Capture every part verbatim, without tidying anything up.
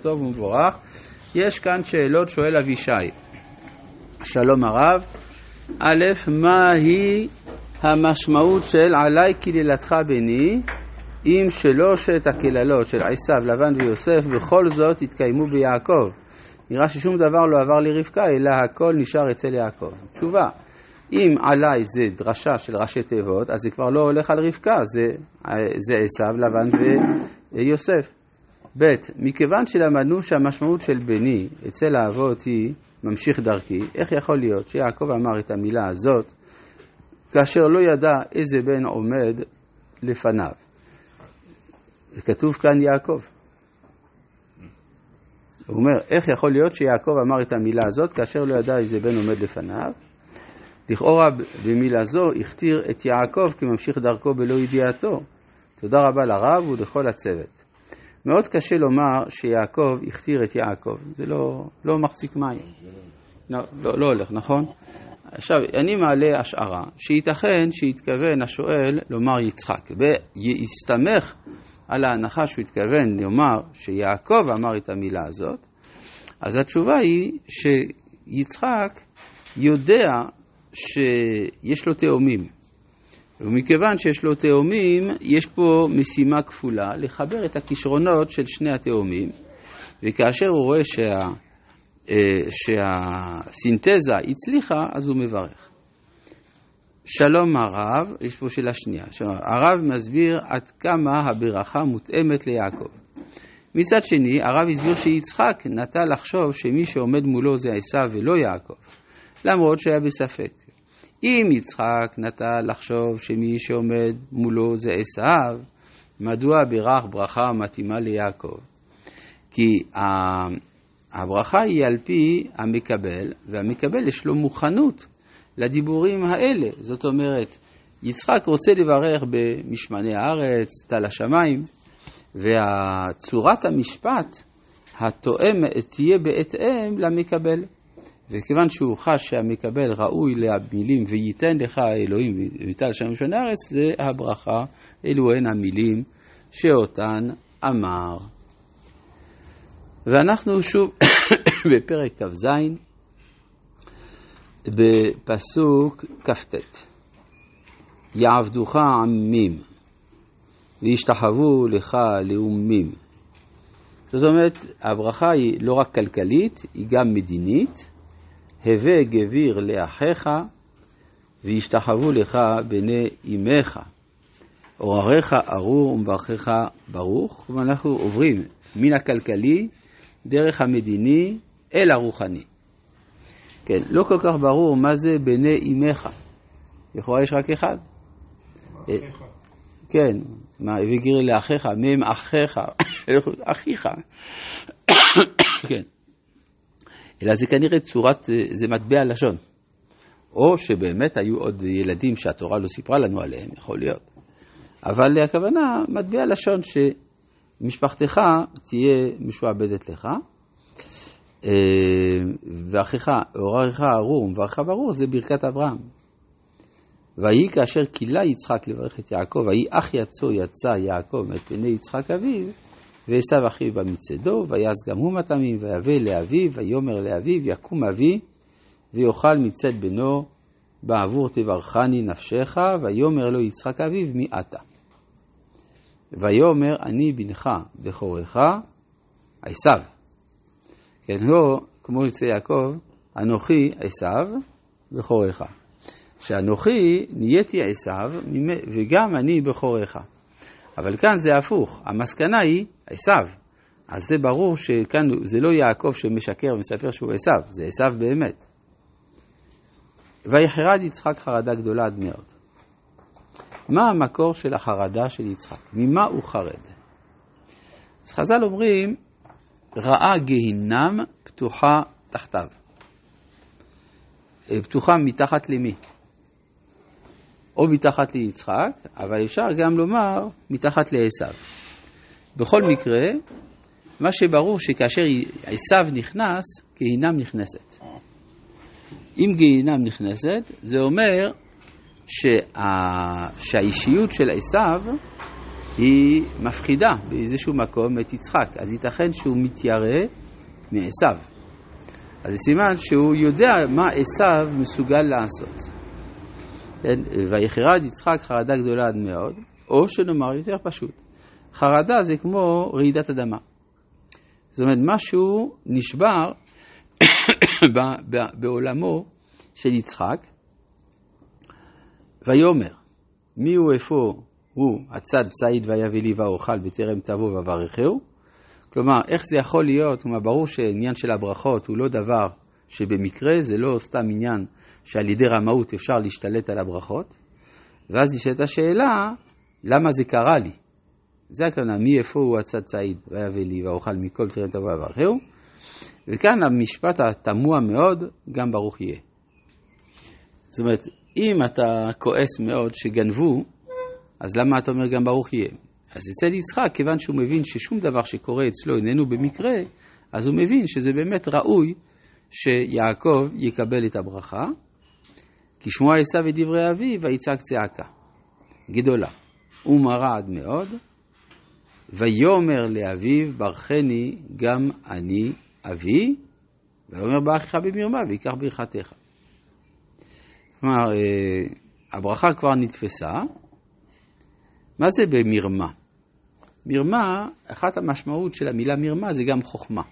טוב ומבורך. יש כאן שאלות, שואל אבישי. שלום הרב. א', מהי המשמעות של עלי קללתך בני, אם שלושת הקללות של עשיו, לבן ויוסף, בכל זאת התקיימו ביעקב? נראה ששום דבר לא עבר לרבקה, אלא הכל נשאר אצל יעקב. תשובה, אם עלי זה דרשה של ראשי תיבות, אז זה כבר לא הולך על רבקה, זה, זה עשיו, לבן ויוסף. ב', מכיוון שלמדנו שהמשמעות של בני אצל האבות היא ממשיך דרכי, איך יכול להיות שיעקב אמר את המילה הזאת, כאשר לא ידע איזה בן עומד לפניו? זה כתוב כאן יעקב. הוא אומר, איך יכול להיות שיעקב אמר את המילה הזאת, כאשר לא ידע איזה בן עומד לפניו? לכאורה במילה זו הכתיר את יעקב כממשיך דרכו בלא ידיעתו. תודה רבה לרב ולכל הצוות. מאוד קשה לומר שיעקב הכתיר את יעקב. זה לא, לא מחציק מים. לא, לא, לא הולך, נכון? עכשיו, אני מעלה השערה, שייתכן שהתכוון השואל לומר יצחק, ויסתמך על ההנחה שהוא התכוון לומר שיעקב אמר את המילה הזאת, אז התשובה היא שיצחק יודע שיש לו תאומים. ומכיוון שיש לו תאומים, יש פה משימה כפולה לחבר את הכישרונות של שני התאומים, וכאשר הוא רואה שה... שהסינתזה הצליחה, אז הוא מברך. שלום הרב, יש פה שאלה שנייה. הרב מסביר עד כמה הברכה מותאמת ליעקב. מצד שני, הרב הסביר שיצחק נטה לחשוב שמי שעומד מולו זה עשיו ולא יעקב, למרות שהיה בספק. אם יצחק נטה לחשוב שמי שעומד מולו זה עשיו, מדוע בירך ברכה מתאימה ליעקב? כי ה... הברכה היא על פי המקבל, והמקבל יש לו מוכנות לדיבורים האלה. זאת אומרת, יצחק רוצה לברך במשמני הארץ, תל השמיים, והצורת המשפט התואם תהיה בהתאם למקבל. וכיוון שהוא חש שהמקבל ראוי למילים וייתן לך אלוהים ותל השמיים ומשמני הארץ, זה הברכה, אלו הן המילים שאותן אמר. ואנחנו שוב בפרק כ"ז בפסוק כ"ט: יעבדוך עמים וישתחוו לך לאומים. זאת אומרת, הברכה היא לא רק כלכלית, היא גם מדינית. הווה גביר לאחיך וישתחוו לך בני אמך, עורריך ארור ומברכך ברוך. ואנחנו עוברים מן הכלכלי דרך המדיני אל הרוחני. כן, לא כל כך ברור מה זה בני אימך. לכאורה יש רק אחד. אחיך. כן, מה, וגיר לאחיך, מהם אחיך, אחיך. כן. אלא זה כנראה צורת, זה מטבע לשון. או שבאמת היו עוד ילדים שהתורה לא סיפרה לנו עליהם, יכול להיות. אבל הכוונה, מטבע לשון שמשפחתך תהיה משועבדת לך, ואחיך, עורריך ארור ומברכך ברוך, זה ברכת אברהם. ויהי כאשר קילה יצחק לברך את יעקב, ויהי אח יצאו יצא יעקב מאת פני יצחק אביו, ועשיו אחיו במצדו, ויעש גם הוא מטעמים, ויבא לאביו, ויאמר לאביו, יקום אבי, ויאכל מצד בנו, בעבור תברכני נפשך, ויאמר לו יצחק אביו, מי אתה? ויאמר אני בנך בכורך עשיו. כן, הוא, כמו יצא יעקב, אנוכי עשיו בכורך. שאנוכי נהייתי עשיו, וגם אני בכורך. אבל כאן זה הפוך, המסקנה היא עשיו. אז זה ברור שכאן זה לא יעקב שמשקר ומספר שהוא עשיו, זה עשיו באמת. ויחרד יצחק חרדה גדולה עד מאוד. מה המקור של החרדה של יצחק? ממה הוא חרד? אז חז"ל אומרים, ראה גהינם פתוחה תחתיו. פתוחה מתחת למי? או מתחת ליצחק, אבל אפשר גם לומר מתחת לעשיו. בכל מקרה, מה שברור שכאשר עשיו נכנס, גהינם נכנסת. אם גהינם נכנסת, זה אומר שה... שהאישיות של עשיו היא מפחידה באיזשהו מקום את יצחק, אז ייתכן שהוא מתיירא מעשיו. אז זה סימן שהוא יודע מה עשיו מסוגל לעשות. ויחרד יצחק חרדה גדולה עד מאוד, או שנאמר יותר פשוט. חרדה זה כמו רעידת אדמה. זאת אומרת, משהו נשבר בעולמו של יצחק, ויאמר, מי הוא איפה הוא הצד צעיד ויביא לי ואוכל בטרם תבוא וברכהו? כלומר, איך זה יכול להיות? כלומר, ברור שעניין של הברכות הוא לא דבר שבמקרה, זה לא סתם עניין שעל ידי רמאות אפשר להשתלט על הברכות. ואז נשאלת השאלה, למה זה קרה לי? זה הכוונה, מי איפה הוא הצד צעיד ויביא לי ואוכל מכל בטרם תבוא וברכהו? וכאן המשפט התמוה מאוד, גם ברוך יהיה. זאת אומרת, אם אתה כועס מאוד שגנבו, אז למה אתה אומר גם ברוך יהיה? אז אצל יצחק, כיוון שהוא מבין ששום דבר שקורה אצלו איננו במקרה, אז הוא מבין שזה באמת ראוי שיעקב יקבל את הברכה, כי שמוע עשיו את דברי אביו, ויצעק צעקה גדולה, ומרה עד מאוד, ויאמר לאביו, ברכני גם אני אבי, ואומר באחיך במרמה, ויקח ברכתך. כלומר, הברכה כבר נתפסה. מה זה במרמה? מרמה, אחת המשמעות של המילה מרמה זה גם חוכמה.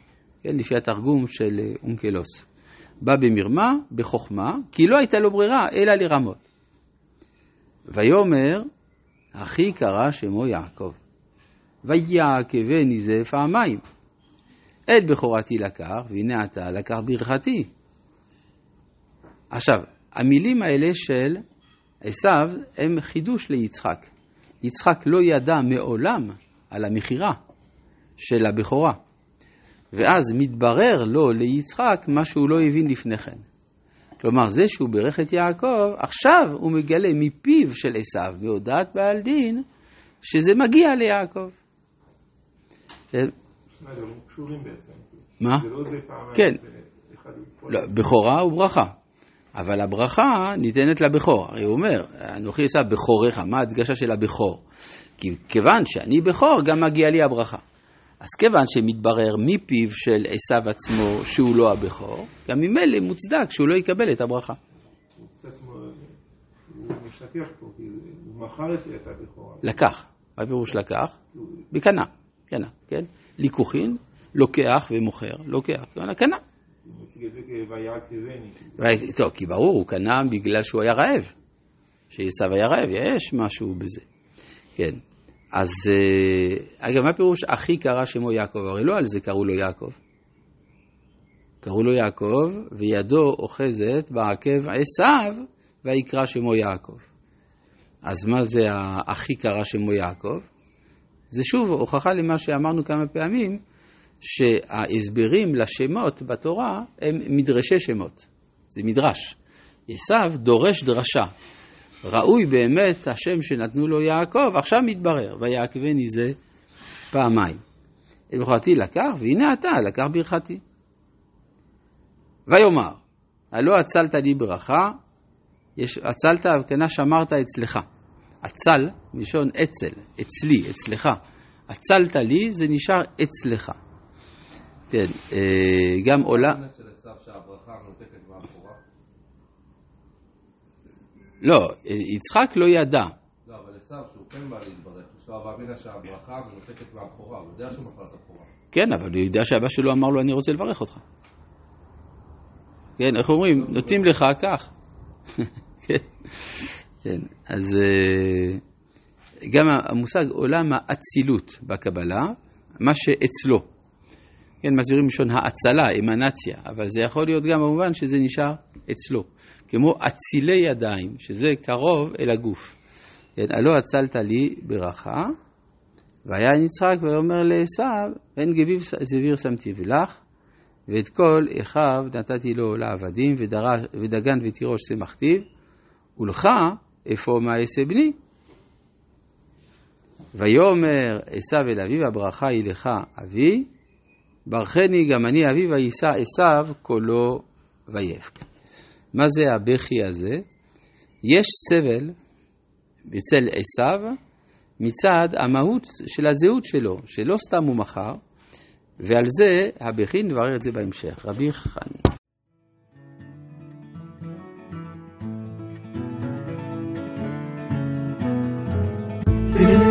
כן, לפי התרגום של אונקלוס. בא במרמה, בחוכמה, כי לא הייתה לו ברירה, אלא לרמות. ויאמר, אחי קרא שמו יעקב. ויעקבני זה פעמיים. את בכורתי לקח, והנה אתה לקח ברכתי. עכשיו, המילים האלה של עשיו הם חידוש ליצחק. יצחק לא ידע מעולם על המחירה של הבכורה. ואז מתברר לו ליצחק מה שהוא לא הבין לפני כן. כלומר, זה שהוא ברך את יעקב, עכשיו הוא מגלה מפיו של עשיו, בהודעת בעל דין, שזה מגיע ליעקב. מה? כן. בכורה וברכה. אבל הברכה ניתנת לבכור. הוא אומר, אנוכי עשה בכורך, מה ההדגשה של הבכור? כי כיוון שאני בכור, גם מגיע לי הברכה. אז כיוון שמתברר מפיו של עשיו עצמו שהוא לא הבכור, גם ממילא מוצדק שהוא לא יקבל את הברכה. הוא קצת משתתף פה, הוא מכר את הבכורה. לקח, מה פירוש לקח? בקנה, קנה, כן? ליקוחין, לוקח ומוכר, לוקח, קנה. טוב, כי ברור, הוא קנה בגלל שהוא היה רעב, שעשיו היה רעב, יש משהו בזה. כן, אז אגב, מה פירוש אחי קרא שמו יעקב? הרי לא על זה קראו לו יעקב. קראו לו יעקב, וידו אוחזת בעקב עשיו, ויקרא שמו יעקב. אז מה זה האחי קרא שמו יעקב? זה שוב הוכחה למה שאמרנו כמה פעמים, שההסברים לשמות בתורה הם מדרשי שמות. זה מדרש. עשיו דורש דרשה. ראוי באמת השם שנתנו לו יעקב, עכשיו מתברר. ויעקבני זה פעמיים. את בכורתי לקח, והנה אתה לקח ברכתי. ויאמר, הלא הצלת לי ברכה, יש, הצלת וכנה שמרת אצלך. הצל, מלשון אצל, אצלי, אצלך. הצלת לי זה נשאר אצלך. כן, גם עולה... לא, יצחק לא ידע. לא, אבל עשיו שהוא כן בא להתברך, יש לו אבא מינה שהברכה מנותקת מהבכורה, הוא יודע שהוא מכר את הבכורה. כן, אבל הוא יודע שהאבא שלו אמר לו, אני רוצה לברך אותך. כן, איך אומרים? נותנים לך כך. כן, אז גם המושג עולם האצילות בקבלה, מה שאצלו. כן, מסבירים משון האצלה, אמנציה, אבל זה יכול להיות גם במובן שזה נשאר אצלו. כמו אצילי ידיים, שזה קרוב אל הגוף. כן, הלא הצלת לי ברכה, והיה יצחק ואומר לעשיו, אין גביב זביר שמתי ולך, ואת כל אחיו נתתי לו לעבדים, ודרש, ודגן ותירוש שמכתיב, ולך איפה מעשה בני. ויאמר עשיו אל אביו, הברכה היא לך אבי, ברכני גם אני אבי ויישא עשיו קולו ויבכי. מה זה הבכי הזה? יש סבל אצל עשיו מצד המהות של הזהות שלו, שלא סתם הוא מחר, ועל זה הבכין נברר את זה בהמשך. רבי חנן. Yeah.